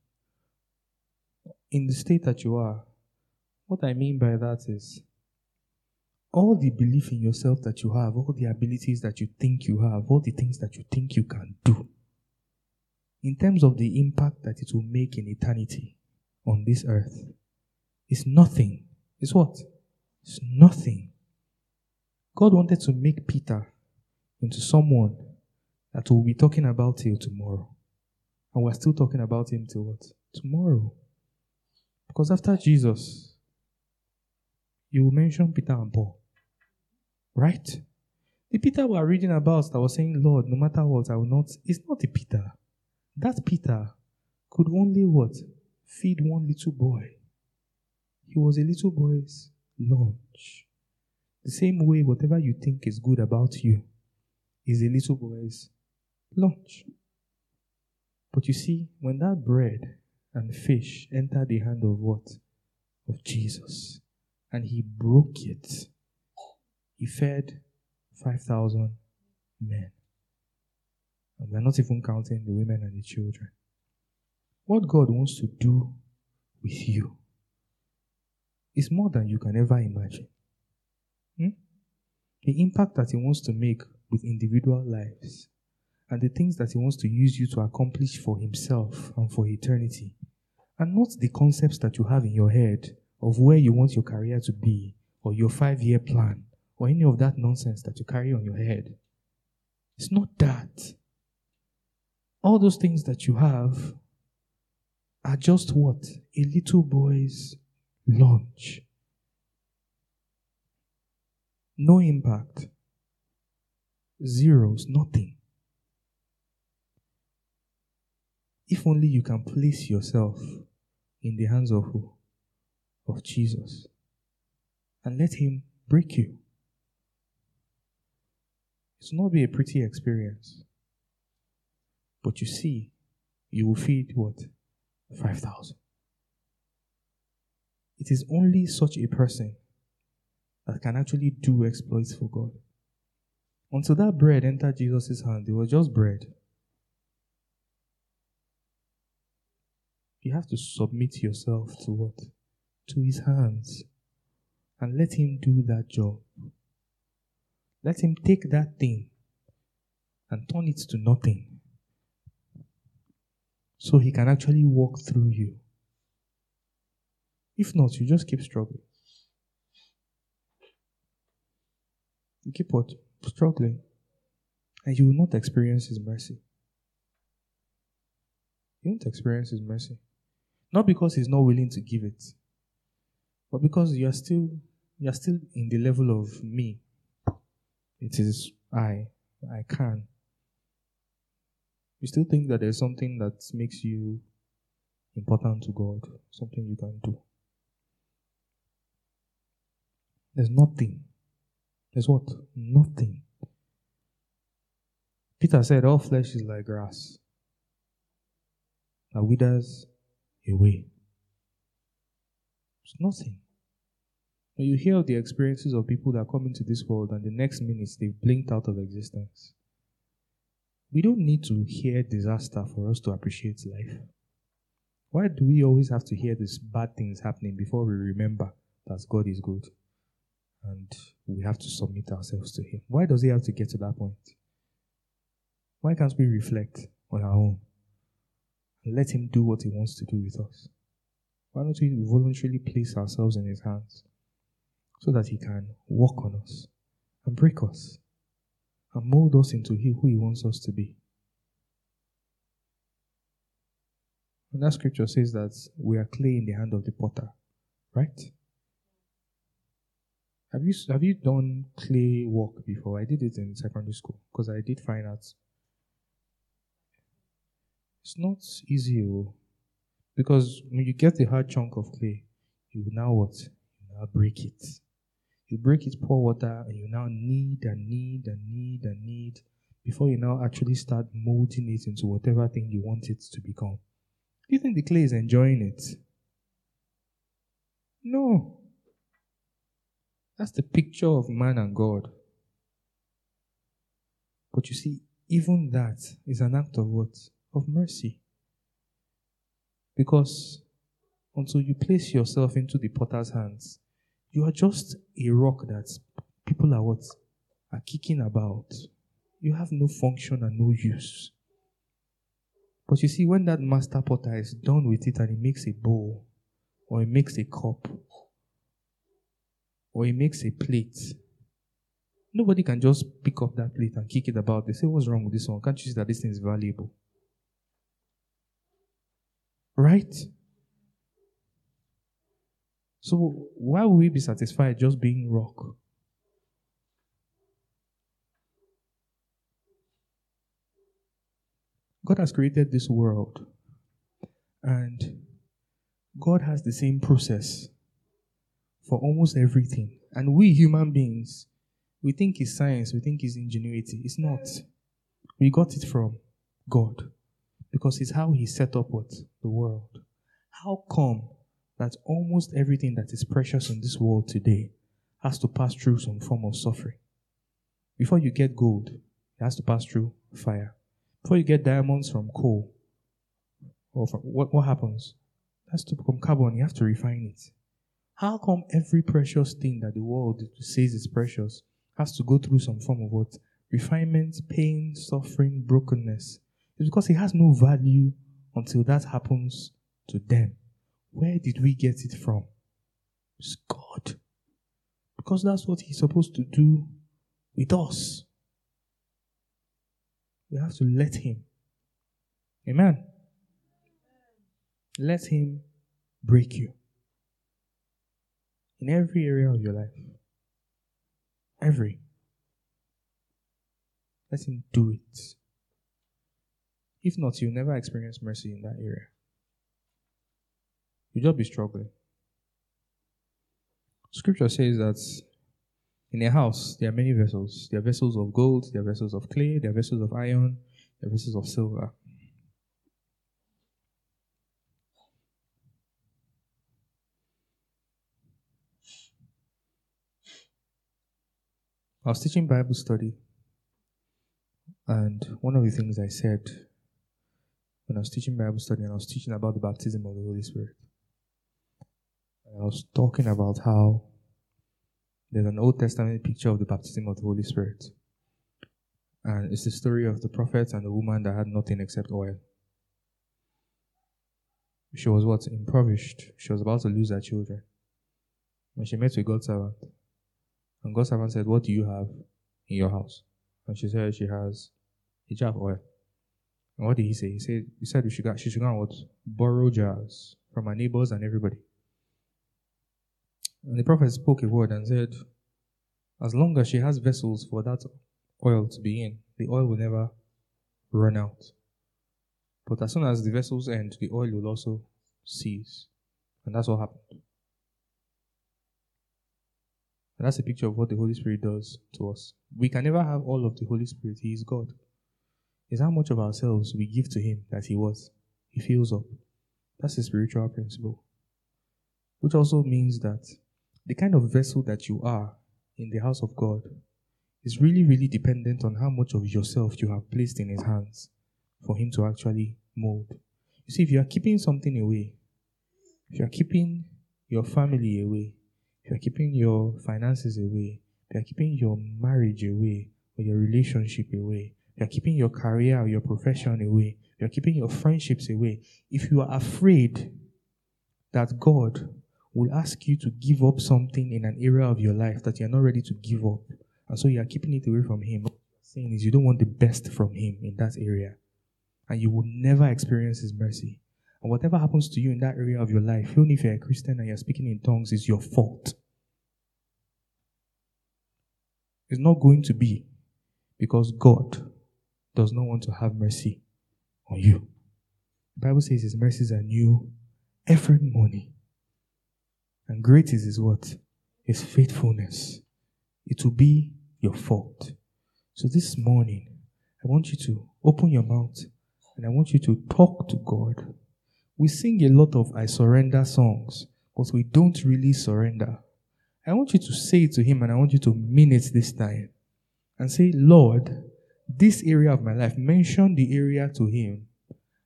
In the state that you are, what I mean by that is all the belief in yourself that you have, all the abilities that you think you have, all the things that you think you can do, in terms of the impact that it will make in eternity on this earth, is nothing. It's what? It's nothing. God wanted to make Peter into someone that we'll be talking about till tomorrow. And we're still talking about him till what? Tomorrow. Because after Jesus, you will mention Peter and Paul. Right? The Peter we are reading about that was saying, Lord, no matter what, I will not. It's not the Peter. That Peter could only what? Feed one little boy. He was a little boy's lunch. The same way, whatever you think is good about you is a little boy's lunch. But you see, when that bread and fish entered the hand of what? Of Jesus. And he broke it. He fed 5,000 men. And we're not even counting the women and the children. What God wants to do with you is more than you can ever imagine. The impact that He wants to make with individual lives and the things that He wants to use you to accomplish for Himself and for eternity, and not the concepts that you have in your head of where you want your career to be or your 5-year plan or any of that nonsense that you carry on your head. It's not that. All those things that you have are just what? A little boy's lunch. No impact. Zeros, nothing. If only you can place yourself in the hands of who? Of Jesus. And let Him break you. It's not be a pretty experience. But you see, you will feed what? 5,000. It is only such a person that can actually do exploits for God. Until that bread entered Jesus' hand, it was just bread. You have to submit yourself to what? To His hands. And let Him do that job. Let Him take that thing and turn it to nothing, so He can actually walk through you. If not, you just keep struggling. You keep what? Struggling. And you will not experience His mercy. You won't experience His mercy. Not because He's not willing to give it, but because you are still in the level of me. It is I can. You still think that there's something that makes you important to God, something you can do. There's nothing. There's what? Nothing. Peter said, all flesh is like grass that withers away. It's nothing. When you hear of the experiences of people that come into this world and the next minutes they've blinked out of existence, we don't need to hear disaster for us to appreciate life. Why do we always have to hear these bad things happening before we remember that God is good and we have to submit ourselves to Him? Why does He have to get to that point? Why can't we reflect on our own and let Him do what He wants to do with us? Why don't we voluntarily place ourselves in His hands so that He can walk on us and break us and mold us into who He wants us to be? And that scripture says that we are clay in the hand of the potter, right? Have you done clay work before? I did it in secondary school because I did fine arts. It's not easy, because when you get the hard chunk of clay, you now what? You now break it. You break it, pour water, and you now knead before you now actually start molding it into whatever thing you want it to become. Do you think the clay is enjoying it? No. That's the picture of man and God. But you see, even that is an act of what? Of mercy. Because until you place yourself into the potter's hands, you are just a rock that people are what? Are kicking about. You have no function and no use. But you see, when that master potter is done with it and he makes a bowl, or he makes a cup, or he makes a plate, nobody can just pick up that plate and kick it about. They say, what's wrong with this one? Can't you see that this thing is valuable? Right? So why would we be satisfied just being rock? God has created this world, and God has the same process for almost everything. And we human beings, we think it's science, we think it's ingenuity. It's not. We got it from God, because it's how He set up what? The world. How come that almost everything that is precious in this world today has to pass through some form of suffering? Before you get gold, it has to pass through fire. Before you get diamonds from coal, or from what happens? It has to become carbon. You have to refine it. How come every precious thing that the world says is precious has to go through some form of what? Refinement, pain, suffering, brokenness? It's because it has no value until that happens to them. Where did we get it from? It's God. Because that's what He's supposed to do with us. We have to let Him. Amen. Let Him break you. In every area of your life. Let Him do it. If not, you'll never experience mercy in that area. You'll just be struggling. Scripture says that in a house, there are many vessels. There are vessels of gold, there are vessels of clay, there are vessels of iron, there are vessels of silver. I was teaching Bible study, and one of the things I said when I was teaching Bible study, and I was teaching about the baptism of the Holy Spirit, I was talking about how there's an Old Testament picture of the baptism of the Holy Spirit, and it's the story of the prophet and the woman that had nothing except oil. She was what? Impoverished. She was about to lose her children. When she met with God's servant, and God's servant said, "What do you have in your house?" And she said, "She has a jar of oil." And what did he say? He said she should go and what? Borrow jars from her neighbors and everybody. And the prophet spoke a word and said, as long as she has vessels for that oil to be in, the oil will never run out. But as soon as the vessels end, the oil will also cease. And that's what happened. And that's a picture of what the Holy Spirit does to us. We can never have all of the Holy Spirit. He is God. It's how much of ourselves we give to Him that He was. He fills up. That's a spiritual principle. Which also means that the kind of vessel that you are in the house of God is really, really dependent on how much of yourself you have placed in His hands for Him to actually mold. You see, if you are keeping something away, if you are keeping your family away, if you are keeping your finances away, if you are keeping your marriage away, or your relationship away, if you are keeping your career or your profession away, if you are keeping your friendships away, if you are afraid that God will ask you to give up something in an area of your life that you are not ready to give up, and so you are keeping it away from Him, what you're saying is you don't want the best from Him in that area, and you will never experience His mercy. And whatever happens to you in that area of your life, even if you're a Christian and you're speaking in tongues, is your fault. It's not going to be because God does not want to have mercy on you. The Bible says His mercies are new every morning. And great is His what? His faithfulness. It will be your fault. So this morning, I want you to open your mouth and I want you to talk to God. We sing a lot of I surrender songs, but we don't really surrender. I want you to say it to Him and I want you to mean it this time. And say, Lord, this area of my life, mention the area to Him.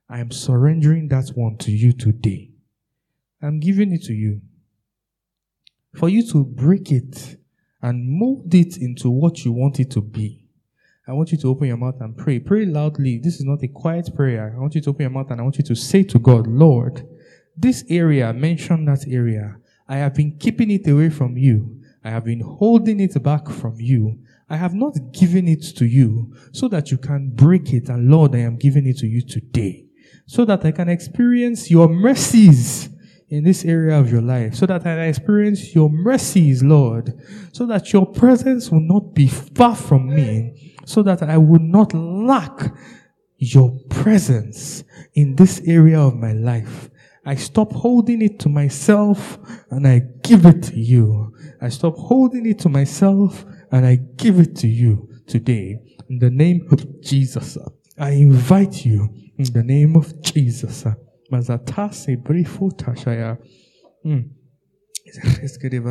I am surrendering that one to You today. I'm giving it to You. For You to break it and mold it into what You want it to be. I want you to open your mouth and pray. Pray loudly. This is not a quiet prayer. I want you to open your mouth and I want you to say to God, Lord, this area, mention that area. I have been keeping it away from You. I have been holding it back from You. I have not given it to You so that You can break it. And Lord, I am giving it to You today so that I can experience Your mercies in this area of your life, so that I experience Your mercies, Lord, so that Your presence will not be far from me, so that I will not lack Your presence in this area of my life. I stop holding it to myself and I give it to You. I stop holding it to myself and I give it to You today. In the name of Jesus, I invite You. In the name of Jesus, Mazatase briefo tashaya. In Jesus' name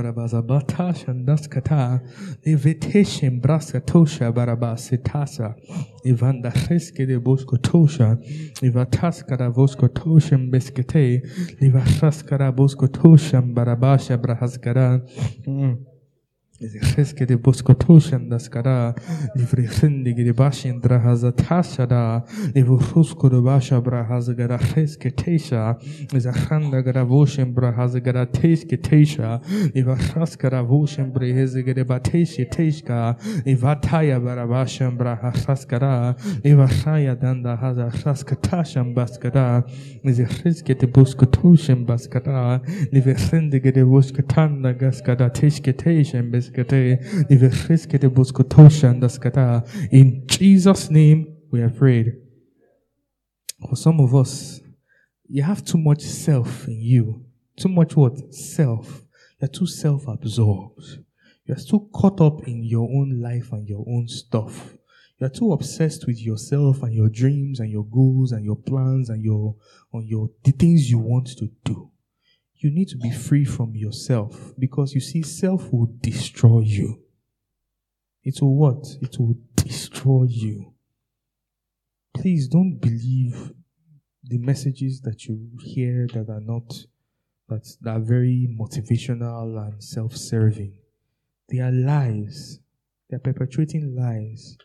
we have prayed. For some of us, you have too much self in you. Too much what? Self. You're too self-absorbed. You're too caught up in your own life and your own stuff. You're too obsessed with yourself and your dreams and your goals and your plans and the things you want to do. You need to be free from yourself, because you see, self will destroy you. It will what? It will destroy you. Please don't believe the messages that you hear that are very motivational and self-serving. They are lies. They are perpetrating lies.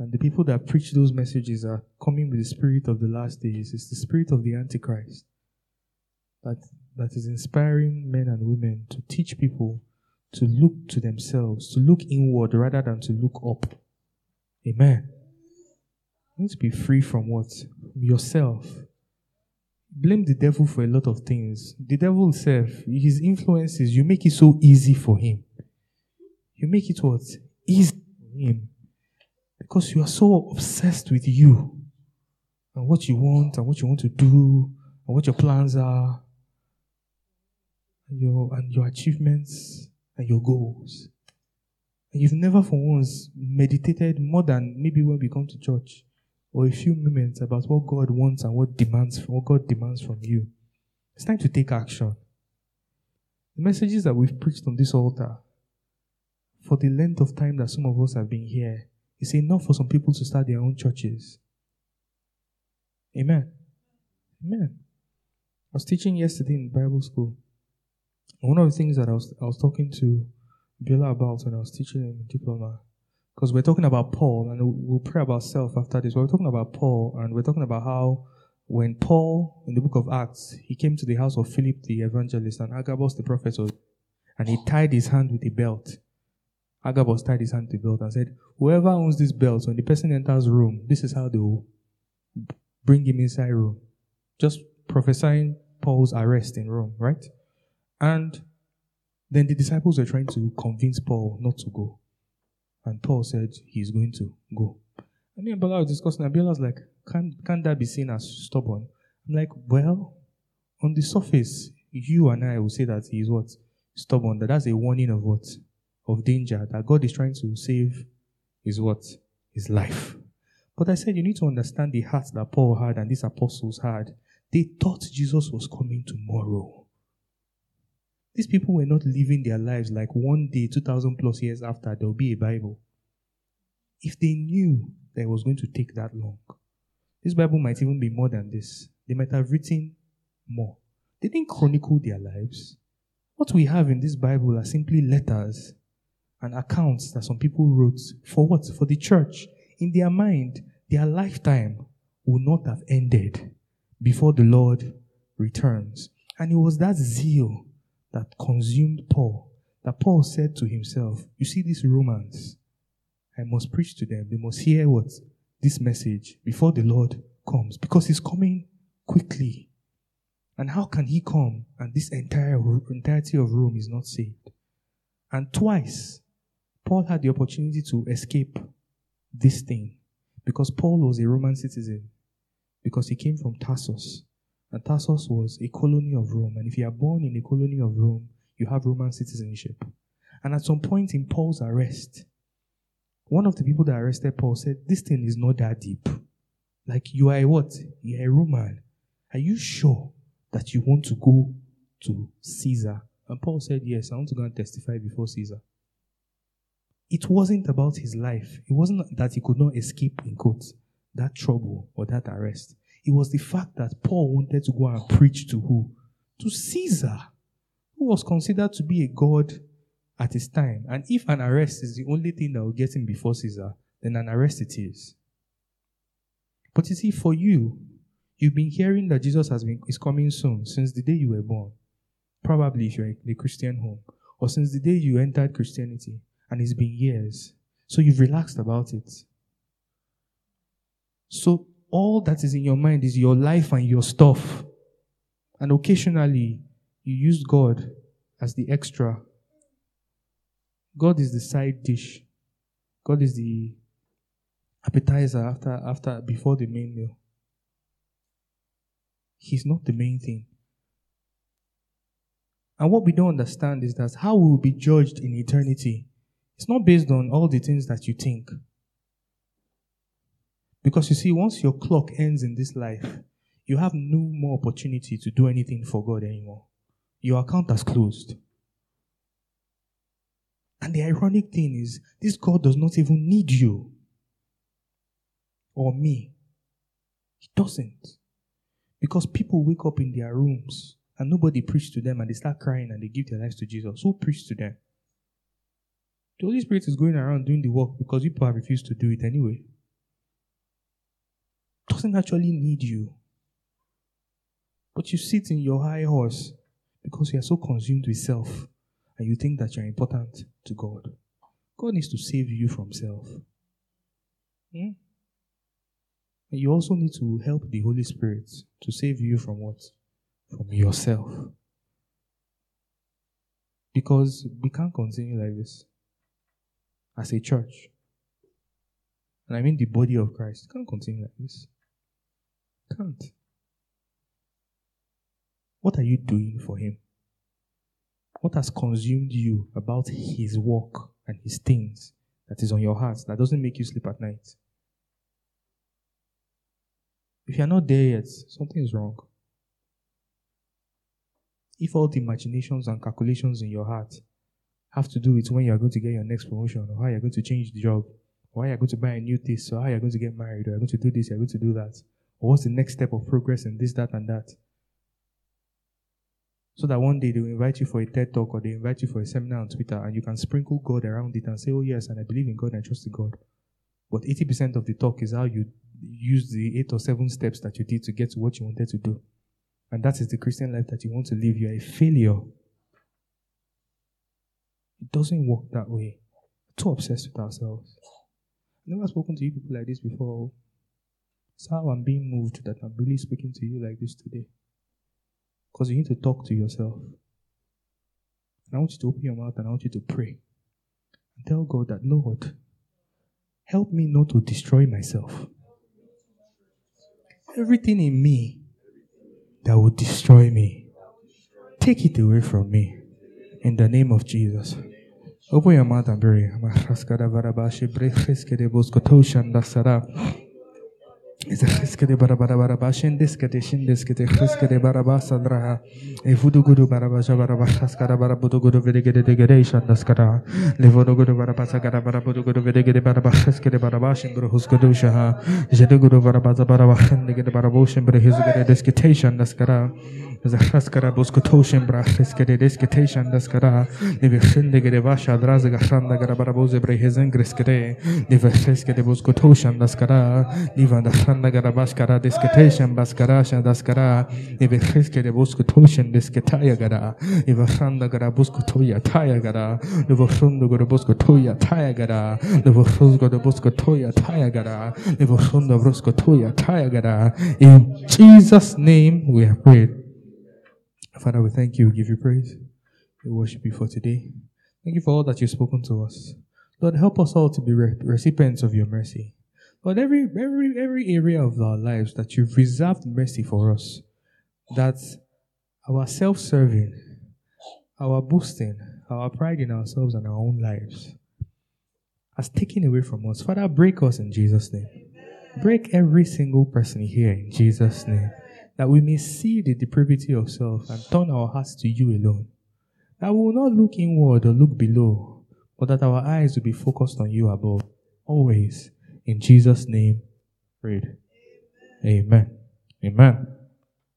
And the people that preach those messages are coming with the spirit of the last days. It's the spirit of the Antichrist that is inspiring men and women to teach people to look to themselves, to look inward rather than to look up. Amen. You need to be free from what? Yourself. Blame the devil for a lot of things. The devil himself, his influences, you make it so easy for him. You make it what? Easy for him. Because you are so obsessed with you and what you want and what you want to do and what your plans are and your achievements and your goals. And you've never for once meditated more than maybe when we come to church or a few moments about what God wants and what God demands from you. It's time to take action. The messages that we've preached on this altar, for the length of time that some of us have been here, it's enough for some people to start their own churches. Amen. Amen. I was teaching yesterday in Bible school. One of the things that I was talking to Bella about when I was teaching in diploma, because we're talking about Paul, and we'll pray about self after this. We're talking about Paul, and we're talking about how when Paul, in the book of Acts, he came to the house of Philip the evangelist and Agabus the prophet, and he tied his hand with a belt. Agabus tied his hand with a belt and said, whoever owns this belt, when the person enters Rome, this is how they will bring him inside Rome. Just prophesying Paul's arrest in Rome, right? And then the disciples were trying to convince Paul not to go. And Paul said he's going to go. And me and Bella were discussing, and Bella's like, can't that be seen as stubborn? I'm like, well, on the surface, you and I will say that he's what? Stubborn. That's a warning of what? Of danger. That God is trying to save his what? His life. But I said, you need to understand the heart that Paul had and these apostles had. They thought Jesus was coming tomorrow. These people were not living their lives like one day, 2,000 plus years after, there will be a Bible. If they knew that it was going to take that long, this Bible might even be more than this. They might have written more. They didn't chronicle their lives. What we have in this Bible are simply letters and accounts that some people wrote. For what? For the church. In their mind, their lifetime would not have ended before the Lord returns. And it was that zeal that consumed Paul, that Paul said to himself, you see these Romans, I must preach to them. They must hear what? This message before the Lord comes, because he's coming quickly. And how can he come and this entirety of Rome is not saved? And twice, Paul had the opportunity to escape this thing, because Paul was a Roman citizen, because he came from Tarsus. And Tarsus was a colony of Rome. And if you are born in a colony of Rome, you have Roman citizenship. And at some point in Paul's arrest, one of the people that arrested Paul said, this thing is not that deep. Like, you are a what? You are a Roman. Are you sure that you want to go to Caesar? And Paul said, yes, I want to go and testify before Caesar. It wasn't about his life. It wasn't that he could not escape, in quotes, that trouble or that arrest. It was the fact that Paul wanted to go and preach to who? To Caesar, who was considered to be a god at his time. And if an arrest is the only thing that will get him before Caesar, then an arrest it is. But you see, for you, you've been hearing that Jesus is coming soon since the day you were born. Probably if you're in a Christian home. Or since the day you entered Christianity. And it's been years. So you've relaxed about it. So all that is in your mind is your life and your stuff. And occasionally, you use God as the extra. God is the side dish. God is the appetizer before the main meal. He's not the main thing. And what we don't understand is that how we will be judged in eternity, it's not based on all the things that you think. Because you see, once your clock ends in this life, you have no more opportunity to do anything for God anymore. Your account has closed. And the ironic thing is, this God does not even need you or me. He doesn't. Because people wake up in their rooms and nobody preaches to them and they start crying and they give their lives to Jesus. Who preached to them? The Holy Spirit is going around doing the work because people have refused to do it anyway. It doesn't actually need you. But you sit in your high horse because you are so consumed with self and you think that you are important to God. God needs to save you from self. Yeah? And you also need to help the Holy Spirit to save you from what? From yourself. Because we can't continue like this as a church. And I mean the body of Christ. Can't continue like this. Can't. What are you doing for Him? What has consumed you about His work and His things that is on your heart that doesn't make you sleep at night? If you're not there yet, something is wrong. If all the imaginations and calculations in your heart have to do with when you're going to get your next promotion, or how you're going to change the job, or how you're going to buy a new this, or how you're going to get married, or you're going to do this, you're going to do that, or what's the next step of progress in this, that, and that, so that one day they will invite you for a TED talk or they invite you for a seminar on Twitter and you can sprinkle God around it and say, oh yes, and I believe in God and I trust in God. But 80% of the talk is how you use the 8 or 7 steps that you did to get to what you wanted to do. And that is the Christian life that you want to live. You are a failure. It doesn't work that way. We're too obsessed with ourselves. I've never spoken to you people like this before. It's how I'm being moved that I'm really speaking to you like this today. Because you need to talk to yourself. And I want you to open your mouth and I want you to pray. And tell God that, Lord, help me not to destroy myself. Everything in me that would destroy me, take it away from me. In the name of Jesus. Open your mouth and pray. Is the Barabashin discretion discate Barabasandra, a Vudugudu Barabasa Barabascara Barabudugo degradation Dascara, Levodogudu Barabasagara Barabudugo Vedegade Barabasca Barabashin Bruscodusha, Jedugudu Barabaza Barabashin the Baraboshin Brehizgade discitation Dascara, the Hascara Buscotoshin Brascade discitation Dascara, the Vishin de Gedevasha Drazagashanda Garabarabose Brehizan Griscade, the Vesca de Buscotoshan Dascara, Livanda. Nagarabaskara disketation baskarasha daskara ibekhiske de buskutoshin disketaya gara ibasanda gara buskutoya taya gara devosundo gara buskutoya taya gara devosundo gara buskutoya taya gara devosundo buskutoya taya gara. In Jesus' name we have prayed. Father, we thank you, we give you praise, we worship you for today. Thank you for all that you've spoken to us. Lord, help us all to be recipients of your mercy. But every area of our lives that you've reserved mercy for us, that our self-serving, our boasting, our pride in ourselves and our own lives has taken away from us. Father, break us in Jesus' name. Break every single person here in Jesus' name, that we may see the depravity of self and turn our hearts to you alone. that we will not look inward or look below, but that our eyes will be focused on you above, always. In Jesus' name, read. Amen. Amen.